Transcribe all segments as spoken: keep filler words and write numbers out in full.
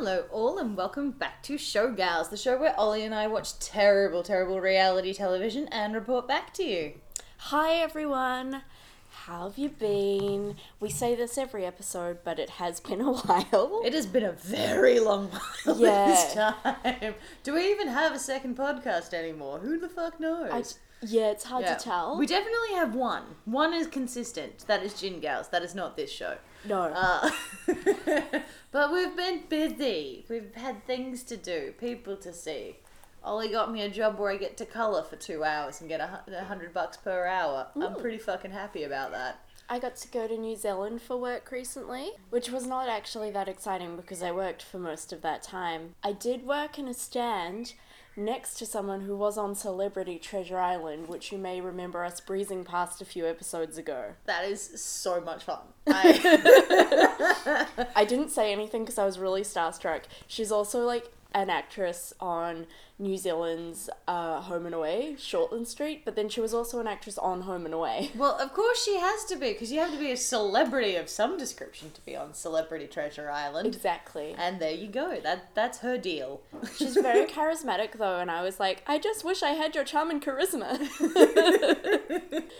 Hello all and welcome back to Show Gals, the show where Ollie and I watch terrible, terrible reality television and report back to you. Hi everyone, how have you been? We say this every episode, but it has been a while. It has been a very long while yeah. this time. Do we even have a second podcast anymore? Who the fuck knows? I- Yeah, it's hard yeah. to tell. We definitely have one. One is consistent. That is Gin Gals. That is not this show. No. Uh, but we've been busy. We've had things to do, people to see. Ollie got me a job where I get to colour for two hours and get a, a hundred bucks per hour. Ooh. I'm pretty fucking happy about that. I got to go to New Zealand for work recently, which was not actually that exciting because I worked for most of that time. I did work in a stand next to someone who was on Celebrity Treasure Island, which you may remember us breezing past a few episodes ago. That is so much fun. I, I didn't say anything because I was really starstruck. She's also like an actress on New Zealand's uh, Home and Away, Shortland Street, but then she was also an actress on Home and Away. Well, of course she has to be, because you have to be a celebrity of some description to be on Celebrity Treasure Island. Exactly. And there you go. That That's her deal. She's very charismatic, though, and I was like, I just wish I had your charm and charisma.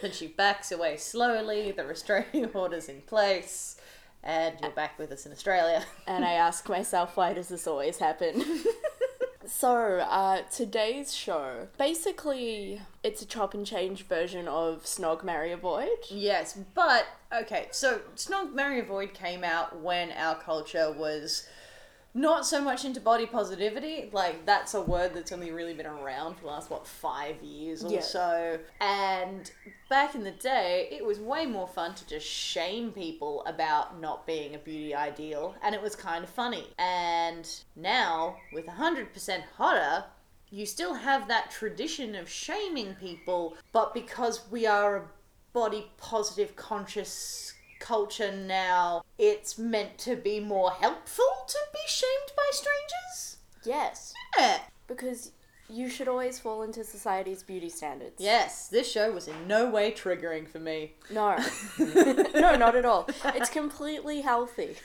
Then she backs away slowly, the restraining order's in place. And you're back with us in Australia. And I ask myself, why does this always happen? So, uh, today's show, basically, it's a chop and change version of Snog, Marry, Avoid. Yes, but, okay, so Snog, Marry, Avoid came out when our culture was not so much into body positivity. Like, that's a word that's only really been around for the last, what, five years or yeah. so. And back in the day, it was way more fun to just shame people about not being a beauty ideal. And it was kind of funny. And now, with one hundred percent Hotter, you still have that tradition of shaming people. But because we are a body positive, conscious culture now, it's meant to be more helpful to be shamed by strangers? Yes. Yeah. Because you should always fall into society's beauty standards. Yes. This show was in no way triggering for me. No. No, not at all. It's completely healthy.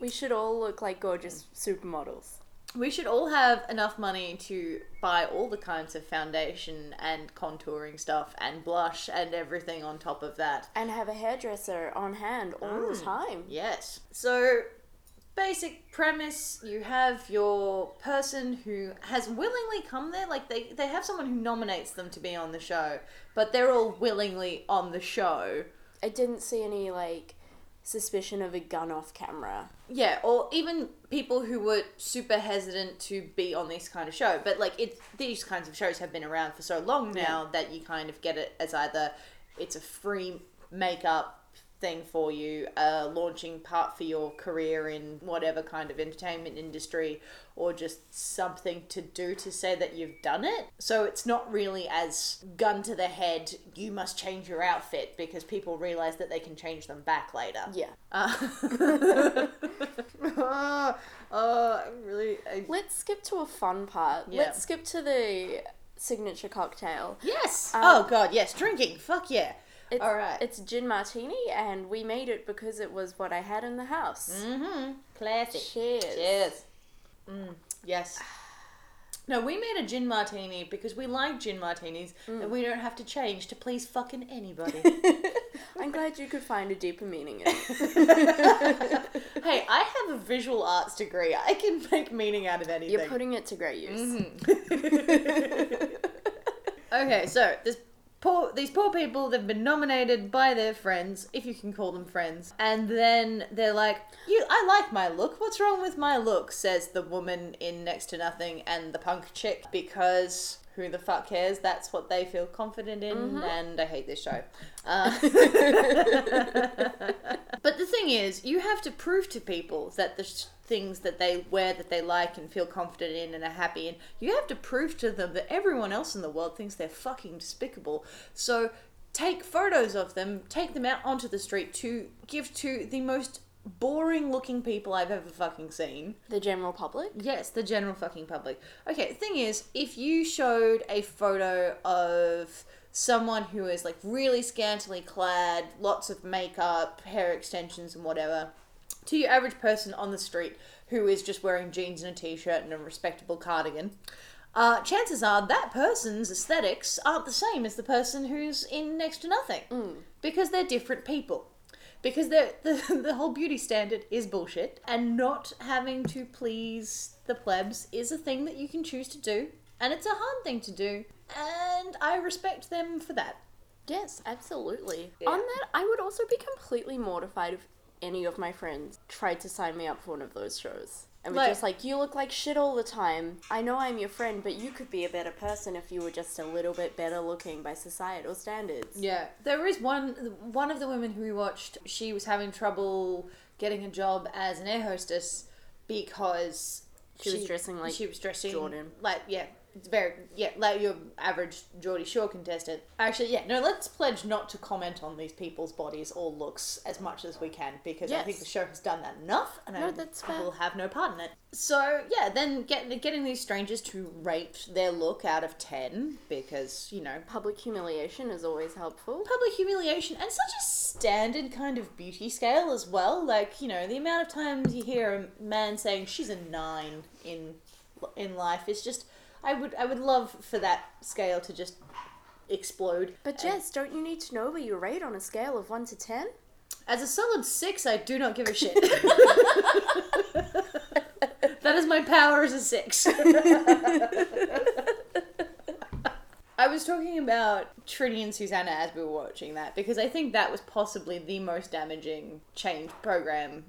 We should all look like gorgeous supermodels. We should all have enough money to buy all the kinds of foundation and contouring stuff and blush and everything on top of that. And have a hairdresser on hand all mm. the time. Yes. So, basic premise, you have your person who has willingly come there. Like, they, they have someone who nominates them to be on the show, but they're all willingly on the show. I didn't see any, like, suspicion of a gun off camera. Yeah, or even people who were super hesitant to be on this kind of show. But, like, it, these kinds of shows have been around for so long now yeah. that you kind of get it as either it's a free makeup thing for you, a launching part for your career in whatever kind of entertainment industry, or just something to do to say that you've done it. So it's not really as gun to the head, you must change your outfit, because people realize that they can change them back later. Yeah. Uh, oh, oh, really. I... Let's skip to a fun part. Yeah. Let's skip to the signature cocktail. Yes. Um, oh God, yes, drinking. Fuck yeah. It's, all right. It's gin martini, and we made it because it was what I had in the house. Mm-hmm. Classic. Cheers. Cheers. Mm, yes. No, we made a gin martini because we like gin martinis, mm. and we don't have to change to please fucking anybody. I'm glad you could find a deeper meaning in it. Hey, I have a visual arts degree. I can make meaning out of anything. You're putting it to great use. Mm-hmm. Okay, so this... Poor, these poor people, they've been nominated by their friends, if you can call them friends. And then they're like, "You, I like my look. What's wrong with my look?" says the woman in Next to Nothing and the punk chick. Because who the fuck cares? That's what they feel confident in. Mm-hmm. And I hate this show. Uh, but the thing is, you have to prove to people that the sh- things that they wear that they like and feel confident in and are happy in, you have to prove to them that everyone else in the world thinks they're fucking despicable. So take photos of them, take them out onto the street to give to the most boring looking people I've ever fucking seen. The general public? Yes, the general fucking public. Okay, the thing is, if you showed a photo of someone who is like really scantily clad, lots of makeup, hair extensions and whatever, to your average person on the street who is just wearing jeans and a t-shirt and a respectable cardigan, uh, chances are that person's aesthetics aren't the same as the person who's in next to nothing. Mm. Because they're different people. Because the, the whole beauty standard is bullshit, and not having to please the plebs is a thing that you can choose to do, and it's a hard thing to do, and I respect them for that. Yes, absolutely. Yeah. On that, I would also be completely mortified if any of my friends tried to sign me up for one of those shows. And were like, just like, you look like shit all the time. I know I'm your friend, but you could be a better person if you were just a little bit better looking by societal standards. Yeah. There is one, one of the women who we watched, she was having trouble getting a job as an air hostess because... She, she was dressing like she was dressing Jordan. Like, yeah, it's very, yeah, like your average Geordie Shore contestant. Actually, yeah, no, let's pledge not to comment on these people's bodies or looks as much as we can, because yes. I think the show has done that enough, and no, I that's will fair. Have no part in it. So, yeah, then get, getting these strangers to rate their look out of ten, because, you know... Public humiliation is always helpful. Public humiliation, and such a standard kind of beauty scale as well. Like, you know, the amount of times you hear a man saying, she's a nine in in life is just... I would I would love for that scale to just explode. But Jess, don't you need to know where you rate on a scale of one to ten? As a solid six, I do not give a shit. That is my power as a six. I was talking about Trinny and Susannah as we were watching that, because I think that was possibly the most damaging change program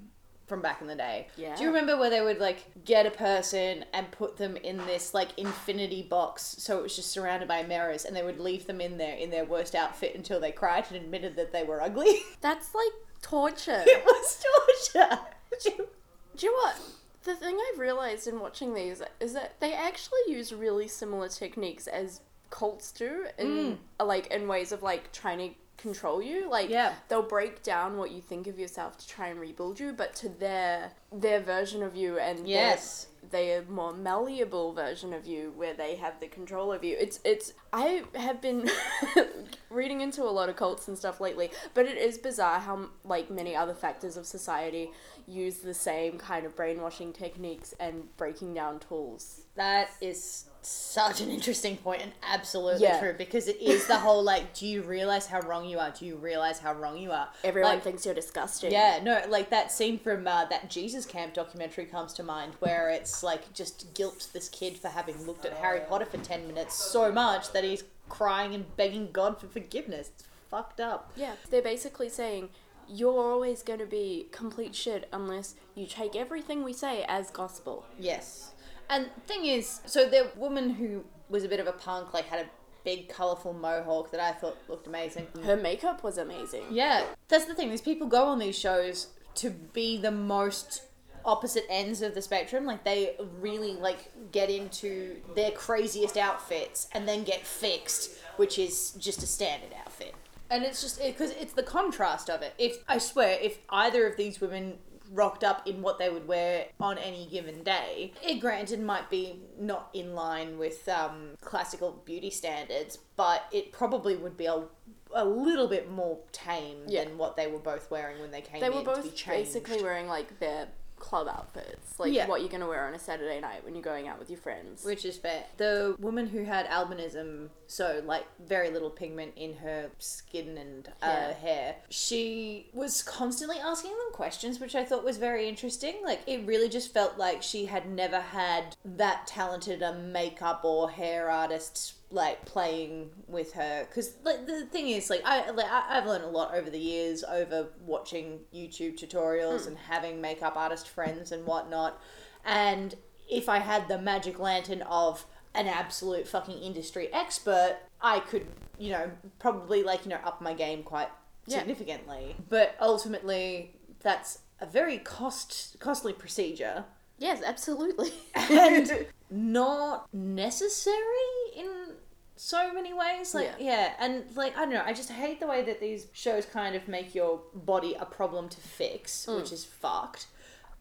from back in the day. Yeah. Do you remember where they would, like, get a person and put them in this, like, infinity box, so it was just surrounded by mirrors, and they would leave them in there in their worst outfit until they cried and admitted that they were ugly? That's, like, torture. It was torture. Do you, do you know what? The thing I've realized in watching these is that they actually use really similar techniques as cults do in, mm. like, in ways of, like, trying to control you, like, yeah. They'll break down what you think of yourself to try and rebuild you, but to their their version of you, and yes, their, their more malleable version of you, where they have the control of you. It's it's. I have been reading into a lot of cults and stuff lately, but it is bizarre how, like, many other factors of society use the same kind of brainwashing techniques and breaking down tools. That is such an interesting point, and absolutely yeah. true, because it is the whole, like, do you realise how wrong you are? Do you realise how wrong you are? Everyone like, thinks you're disgusting. Yeah, no, like, that scene from uh, that Jesus Camp documentary comes to mind, where it's, like, just guilt this kid for having looked at Harry Potter for ten minutes so much that he's crying and begging God for forgiveness. It's fucked up. Yeah, they're basically saying... You're always going to be complete shit unless you take everything we say as gospel. Yes. And the thing is, so the woman who was a bit of a punk, like, had a big, colourful mohawk that I thought looked amazing. Her makeup was amazing. Yeah. That's the thing. These people go on these shows to be the most opposite ends of the spectrum. Like, they really, like, get into their craziest outfits and then get fixed, which is just a standard outfit. And it's just, because it, it's the contrast of it. If I swear, if either of these women rocked up in what they would wear on any given day, it granted might be not in line with um, classical beauty standards, but it probably would be a, a little bit more tame yeah. than what they were both wearing when they came they in to be changed. They were both basically wearing, like, their club outfits, like yeah. what you're going to wear on a Saturday night when you're going out with your friends. Which is fair. The woman who had albinism, so, like, very little pigment in her skin and uh, yeah. hair, she was constantly asking them questions, which I thought was very interesting. Like, it really just felt like she had never had that talented a makeup or hair artist, like, playing with her. Because, like, the thing is, like, I, like, I've learned a lot over the years, over watching YouTube tutorials mm. and having makeup artist friends and whatnot. And if I had the magic lantern of an absolute fucking industry expert, I could, you know, probably, like, you know, up my game quite yeah. significantly. But ultimately, that's a very cost costly procedure. Yes, absolutely. And not necessary in so many ways. Like, yeah. yeah. And, like, I don't know, I just hate the way that these shows kind of make your body a problem to fix, mm. which is fucked.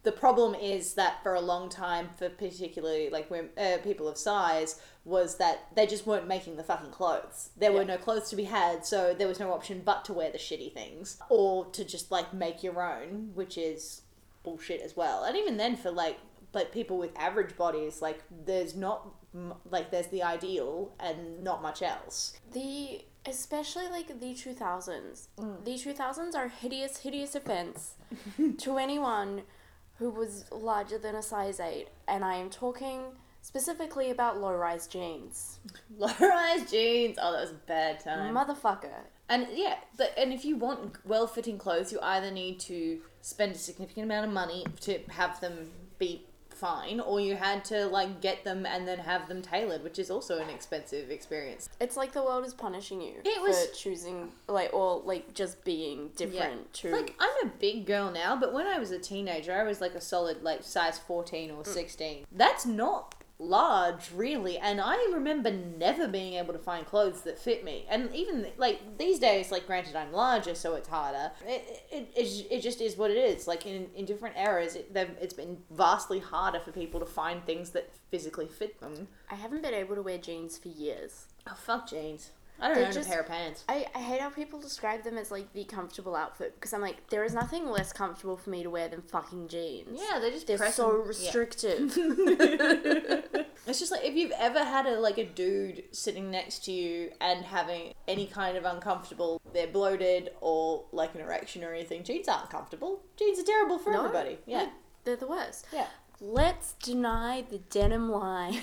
The problem is that for a long time, for particularly, like, when, uh, people of size, was that they just weren't making the fucking clothes. There yeah. were no clothes to be had, so there was no option but to wear the shitty things. Or to just, like, make your own, which is... bullshit as well. And even then for like, but people with average bodies, like there's not, like there's the ideal and not much else. The, especially like the two thousands. Mm. The two thousands are hideous, hideous offense to anyone who was larger than a size eight. And I am talking specifically about low-rise jeans. Low-rise jeans? Oh, that was a bad time. Motherfucker. And yeah, but, and if you want well-fitting clothes, you either need to spend a significant amount of money to have them be fine, or you had to like get them and then have them tailored, which is also an expensive experience. It's like the world is punishing you it was, for choosing like or like just being different. Yeah. To like I'm a big girl now, but when I was a teenager, I was like a solid like size fourteen or sixteen. Mm. That's not large, really, and I remember never being able to find clothes that fit me. And even like these days, like granted I'm larger, so it's harder. It it it, it just is what it is. Like in, in different eras, it, it's been vastly harder for people to find things that physically fit them. I haven't been able to wear jeans for years. Oh fuck jeans! I don't They're own just, a pair of pants. I I hate how people describe them as like the comfortable outfit, because I'm like, there is nothing less comfortable for me to wear than fucking jeans. Yeah, they're just they're pressing, so restrictive. Yeah. It's just like if you've ever had a like a dude sitting next to you and having any kind of uncomfortable, they're bloated or like an erection or anything. Jeans aren't comfortable. Jeans are terrible for no, everybody. Yeah, no, they're the worst. Yeah, let's deny the denim line.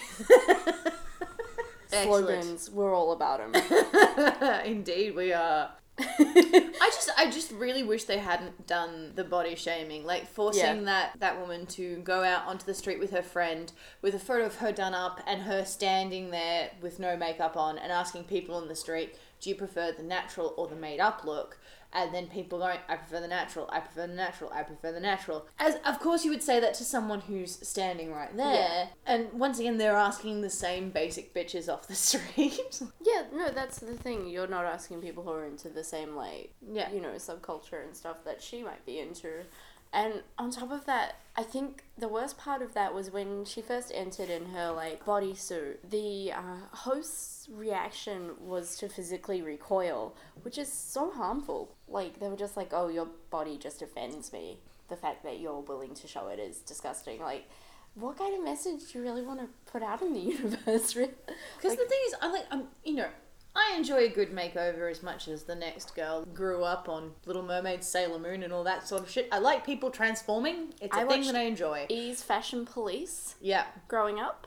Slogans, we're all about them. Indeed, we are. I just, I just really wish they hadn't done the body shaming, like forcing yeah. that, that woman to go out onto the street with her friend with a photo of her done up and her standing there with no makeup on and asking people on the street, do you prefer the natural or the made up look? And then people going, I prefer the natural, I prefer the natural, I prefer the natural. As, of course, you would say that to someone who's standing right there. Yeah. And once again, they're asking the same basic bitches off the street. Yeah, no, that's the thing. You're not asking people who are into the same, like, yeah. you know, subculture and stuff that she might be into. And on top of that, I think the worst part of that was when she first entered in her, like, bodysuit. The uh, host's reaction was to physically recoil, which is so harmful. Like, they were just like, oh, your body just offends me. The fact that you're willing to show it is disgusting. Like, what kind of message do you really want to put out in the universe? Because like, the thing is, I'm like, I'm, you know, I enjoy a good makeover as much as the next girl. Grew up on Little Mermaid, Sailor Moon, and all that sort of shit. I like people transforming. It's a I thing that I enjoy. E's Fashion Police. Yeah. Growing up.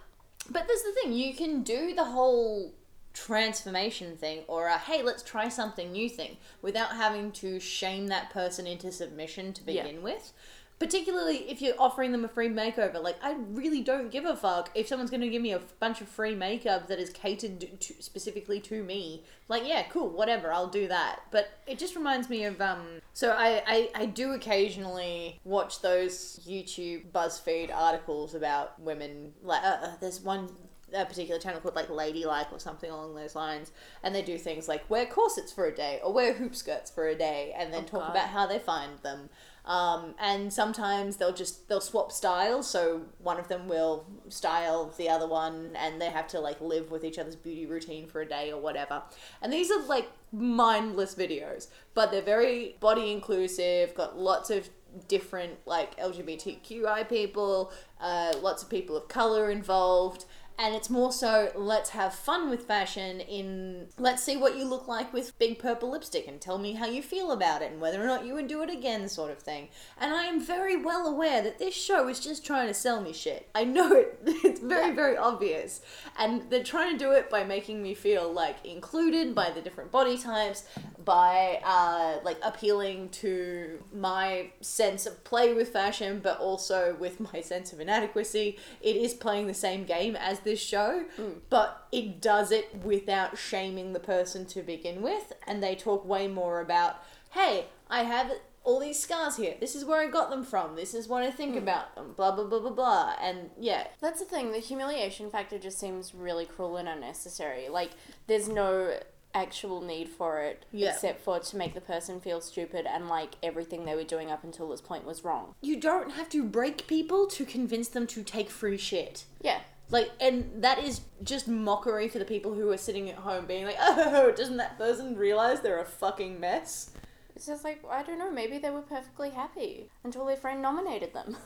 But there's the thing. You can do the whole transformation thing or a, hey, let's try something new thing without having to shame that person into submission to begin yeah. with. Particularly if you're offering them a free makeover. Like, I really don't give a fuck if someone's going to give me a bunch of free makeup that is catered to, specifically to me. Like, yeah, cool, whatever, I'll do that. But it just reminds me of, um... So I, I, I do occasionally watch those YouTube BuzzFeed articles about women. Like, uh, there's one... a particular channel called like Ladylike or something along those lines, and they do things like wear corsets for a day or wear hoop skirts for a day and then oh, talk God. about how they find them, um and sometimes they'll just they'll swap styles, so one of them will style the other one and they have to like live with each other's beauty routine for a day or whatever. And these are like mindless videos, but they're very body inclusive, got lots of different like L G B T Q I people, uh lots of people of color involved. And it's more so, let's have fun with fashion in, let's see what you look like with big purple lipstick and tell me how you feel about it and whether or not you would do it again sort of thing. And I am very well aware that this show is just trying to sell me shit. I know it, it's very, very obvious. And they're trying to do it by making me feel like included by the different body types, by uh, like appealing to my sense of play with fashion, but also with my sense of inadequacy. It is playing the same game as the this show, mm. but it does it without shaming the person to begin with, and they talk way more about, hey, I have all these scars here, this is where I got them from, this is what I think mm. about them, blah blah blah blah blah. And yeah, that's the thing, the humiliation factor just seems really cruel and unnecessary. Like, there's no actual need for it, yeah. except for to make the person feel stupid and like everything they were doing up until this point was wrong. You don't have to break people to convince them to take free shit. Yeah. Like, and that is just mockery for the people who are sitting at home being like, oh, doesn't that person realize they're a fucking mess? It's just like, I don't know, maybe they were perfectly happy until their friend nominated them.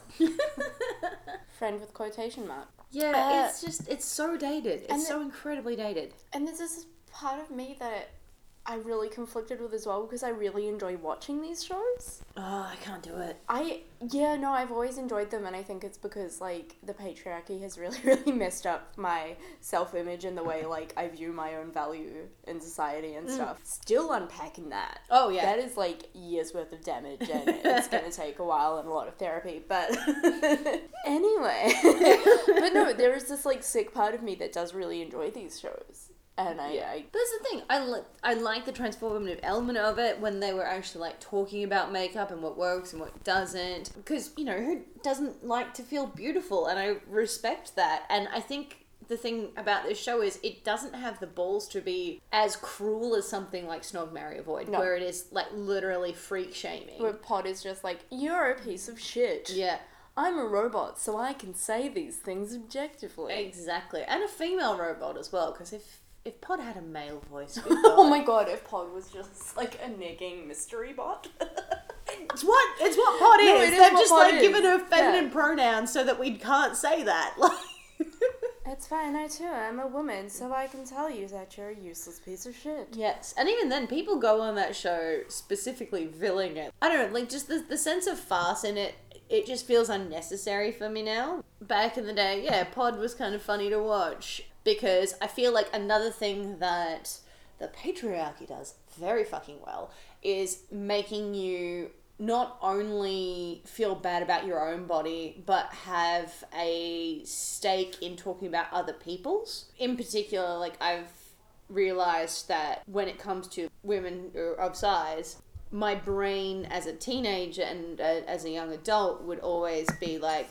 Friend with quotation mark. Yeah, uh, it's just, it's so dated. It's so the, incredibly dated. And there's this part of me that I really conflicted with as well, because I really enjoy watching these shows. Oh, I can't do it. I, yeah, no, I've always enjoyed them, and I think it's because, like, the patriarchy has really, really messed up my self-image and the way, like, I view my own value in society and mm. stuff. Still unpacking that. Oh, yeah. That is, like, years worth of damage, and it's gonna take a while and a lot of therapy, but anyway. But no, there is this, like, sick part of me that does really enjoy these shows. And I, yeah. I... But that's the thing, I, li- I like the transformative element of it when they were actually, like, talking about makeup and what works and what doesn't. Because, you know, who doesn't like to feel beautiful? And I respect that. And I think the thing about this show is it doesn't have the balls to be as cruel as something like Snog, Marry, Avoid, no. where it is, like, literally freak shaming. Where Pod is just like, you're a piece of shit. Yeah. I'm a robot, so I can say these things objectively. Exactly. And a female robot as well, because if... If Pod had a male voice... Oh my god, if Pod was just, like, a nagging mystery bot. It's what it's what Pod is. No, it is. They've just, like, given her feminine yeah. pronouns so that we can't say that. Like, it's fine, I too am a woman, so I can tell you that you're a useless piece of shit. Yes, and even then, people go on that show specifically villing it. I don't know, like, just the, the sense of farce in it, it just feels unnecessary for me now. Back in the day, yeah, Pod was kind of funny to watch. Because I feel like another thing that the patriarchy does very fucking well is making you not only feel bad about your own body, but have a stake in talking about other people's. In particular, like, I've realized that when it comes to women of size, my brain as a teenager and uh, as a young adult would always be like,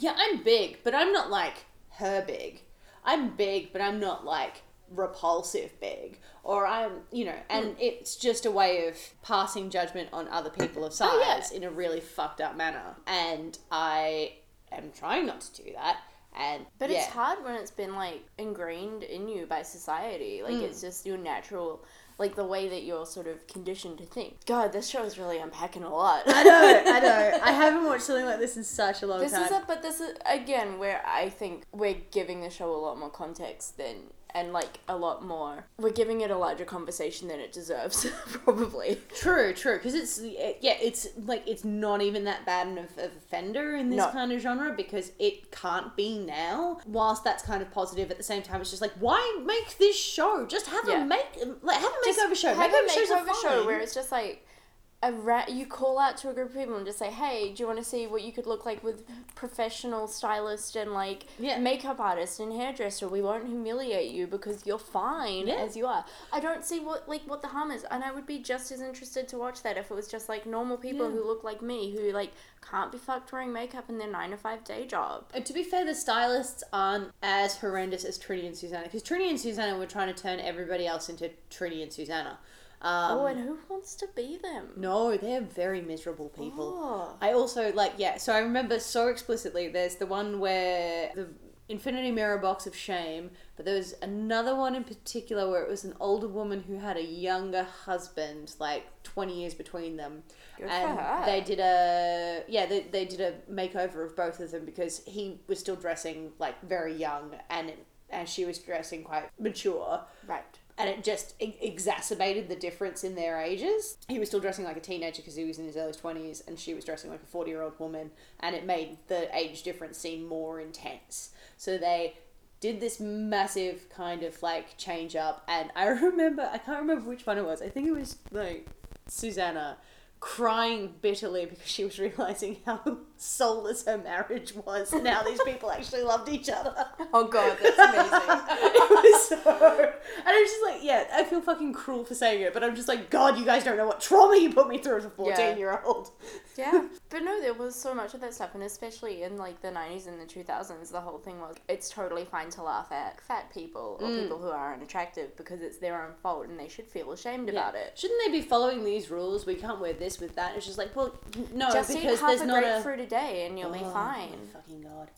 yeah, I'm big, but I'm not like her big. I'm big, but I'm not, like, repulsive big. Or I'm, you know, and mm. it's just a way of passing judgment on other people of size oh, yeah. in a really fucked up manner. And I am trying not to do that. And But yeah. it's hard when it's been, like, ingrained in you by society. Like, mm. it's just your natural... Like, the way that you're sort of conditioned to think. God, this show is really unpacking a lot. I know, I know. I haven't watched something like this in such a long this time. This is a, but this is, again, where I think we're giving the show a lot more context than, and, like, a lot more. We're giving it a larger conversation than it deserves, probably. True, true. Because it's, it, yeah, it's, like, it's not even that bad of an offender in this no. kind of genre because it can't be now. Whilst that's kind of positive, at the same time, it's just like, why make this show? Just have yeah. a make, like, have a Just makeover show. Have makeover a makeover, makeover show where it's just like a rat. You call out to a group of people and just say, "Hey, do you want to see what you could look like with professional stylist and like yeah. makeup artist and hairdresser? We won't humiliate you because you're fine yeah. as you are." I don't see what like what the harm is, and I would be just as interested to watch that if it was just like normal people yeah. who look like me who like can't be fucked wearing makeup in their nine to five day job. And to be fair, the stylists aren't as horrendous as Trinny and Susannah because Trinny and Susannah were trying to turn everybody else into Trinny and Susannah. Um, oh, and who wants to be them? No, they're very miserable people. Oh. I also, like, yeah, so I remember so explicitly, there's the one where the Infinity Mirror Box of Shame, but there was another one in particular where it was an older woman who had a younger husband, like, twenty years between them. Good and for her. They did a, yeah, they, they did a makeover of both of them because he was still dressing, like, very young and, it, and she was dressing quite mature. Right. And it just ex- exacerbated the difference in their ages. He was still dressing like a teenager because he was in his early twenties and she was dressing like a forty-year-old woman, and it made the age difference seem more intense. So they did this massive kind of, like, change up, and I remember, I can't remember which one it was. I think it was, like, Susannah crying bitterly because she was realising how soulless her marriage was and how these people actually loved each other. Oh god, that's amazing. It was so... And I was just like, yeah, I feel fucking cruel for saying it, but I'm just like, god, you guys don't know what trauma you put me through as a fourteen-year-old. Yeah. yeah. But no, there was so much of that stuff, and especially in, like, the nineties and the two thousands, the whole thing was, it's totally fine to laugh at fat people or mm. people who are unattractive because it's their own fault and they should feel ashamed yeah. about it. Shouldn't they be following these rules? We can't wear this with that. It's just like, well, no, just because there's not a... Just eat half a grapefruit a day and you'll oh, be fine. Oh, fucking God.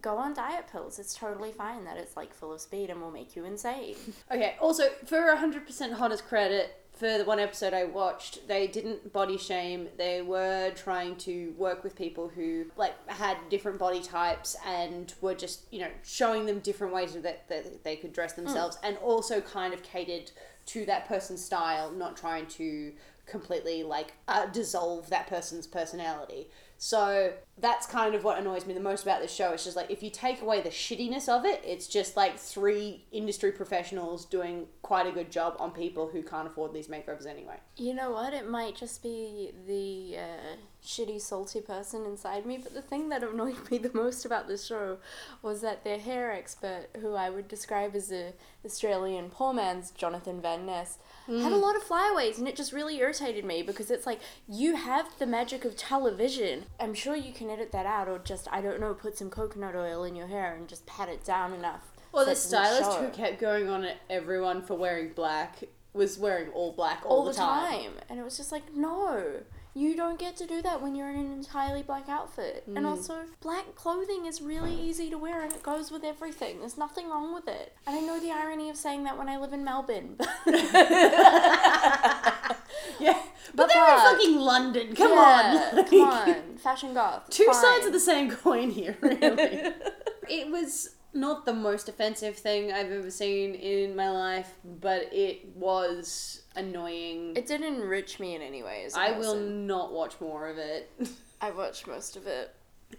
go on diet pills. It's totally fine that it's like full of speed and will make you insane. Okay, also for one hundred percent Hottest credit, for the one episode I watched, they didn't body shame. They were trying to work with people who like had different body types and were just, you know, showing them different ways that, that they could dress themselves, mm. and also kind of catered to that person's style, not trying to completely like uh, dissolve that person's personality. So that's kind of what annoys me the most about this show. It's just like, if you take away the shittiness of it, it's just like three industry professionals doing quite a good job on people who can't afford these makeovers anyway. You know what, it might just be the uh, shitty salty person inside me, but the thing that annoyed me the most about this show was that their hair expert, who I would describe as a Australian poor man's Jonathan Van Ness, mm. had a lot of flyaways, and it just really irritated me because it's like, you have the magic of television. I'm sure you can edit that out, or just, I don't know, put some coconut oil in your hair and just pat it down enough. Well, the stylist who kept going on at everyone for wearing black was wearing all black all, all the time. time. And it was just like, no, you don't get to do that when you're in an entirely black outfit. Mm. And also, black clothing is really easy to wear and it goes with everything. There's nothing wrong with it. And I know the irony of saying that when I live in Melbourne. Yeah, but, but they're in fucking London. Come yeah, on, like, come on, fashion goth. Two fine. sides of the same coin here, really. It was not the most offensive thing I've ever seen in my life, but it was annoying. It didn't enrich me in any way. As I will not watch more of it. I watched most of it.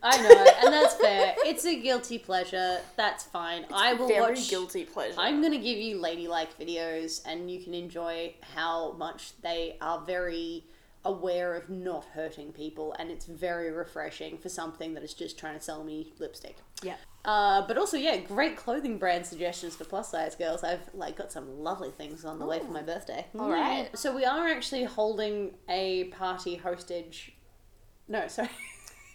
I know, and that's fair. It's a guilty pleasure. That's fine. It's I will very watch guilty pleasure. I'm gonna give you Ladylike videos, and you can enjoy how much they are very aware of not hurting people, and it's very refreshing for something that is just trying to sell me lipstick. Yeah. Uh, but also, yeah, great clothing brand suggestions for plus size girls. I've like got some lovely things on the Ooh. way for my birthday. All right. Mm-hmm. So we are actually holding a party hostage. No, sorry.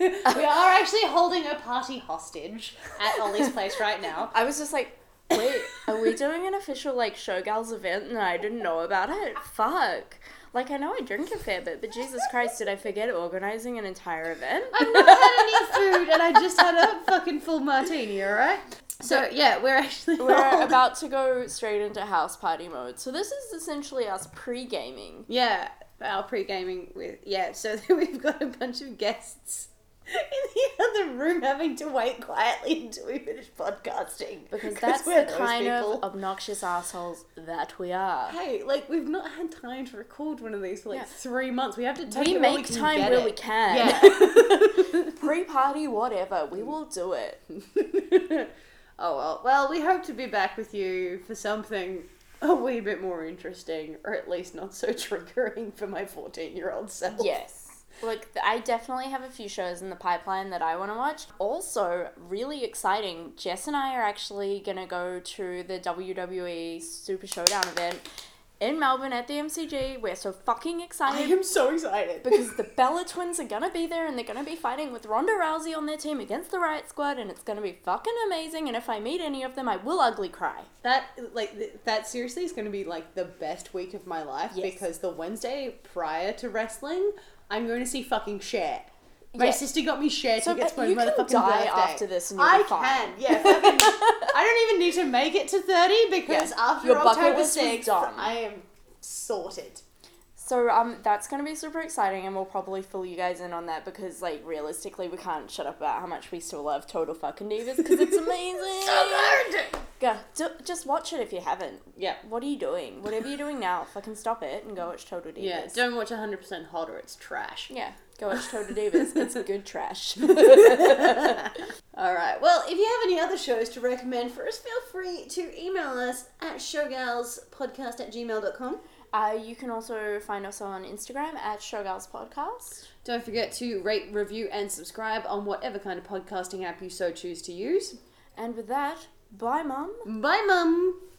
We are actually holding a party hostage at Ollie's place right now. I was just like, wait, are we doing an official, like, Show Gals event and I didn't know about it? Fuck. Like, I know I drink a fair bit, but Jesus Christ, did I forget organising an entire event? I've not had any food and I just had a fucking full martini, alright? So, yeah, we're actually... We're old. about to go straight into house party mode. So this is essentially us pre-gaming. Yeah, our pre-gaming with... Yeah, so we've got a bunch of guests in the other room having to wait quietly until we finish podcasting. Because that's we're the kind people. of obnoxious assholes that we are. Hey, like, we've not had time to record one of these for like yeah. three months. We have to take we it make we can time where it. we can. Yeah. Pre-party, whatever. We will do it. Oh, well. Well, we hope to be back with you for something a wee bit more interesting, or at least not so triggering for my fourteen-year-old self. Yes. Look, I definitely have a few shows in the pipeline that I want to watch. Also, really exciting, Jess and I are actually going to go to the W W E Super Showdown event in Melbourne at the M C G. We're so fucking excited. I am so excited. Because the Bella Twins are going to be there and they're going to be fighting with Ronda Rousey on their team against the Riot Squad, and it's going to be fucking amazing, and if I meet any of them, I will ugly cry. That, like, that seriously is going to be, like, the best week of my life, yes. because the Wednesday prior to wrestling... I'm going to see fucking Cher. My yes. sister got me Cher so, tickets for my motherfucking birthday. die after this and you're I fine. can, yeah. Fucking, I don't even need to make it to thirty because yeah. after Your October sixth, I am sorted. So um, that's going to be super exciting, and we'll probably fill you guys in on that because, like, realistically, we can't shut up about how much we still love Total fucking Divas because it's amazing. So good! Go, do, just watch it if you haven't. Yeah. What are you doing? Whatever you're doing now, fucking stop it and go watch Total Divas. Yeah, don't watch one hundred percent Hotter, it's trash. Yeah, go watch Total Divas, it's good trash. Alright, well, if you have any other shows to recommend for us, feel free to email us at showgalspodcast at gmail dot com. Uh, you can also find us on Instagram at showgalspodcast. Don't forget to rate, review, and subscribe on whatever kind of podcasting app you so choose to use. And with that... Bye, Mum. Bye, Mum.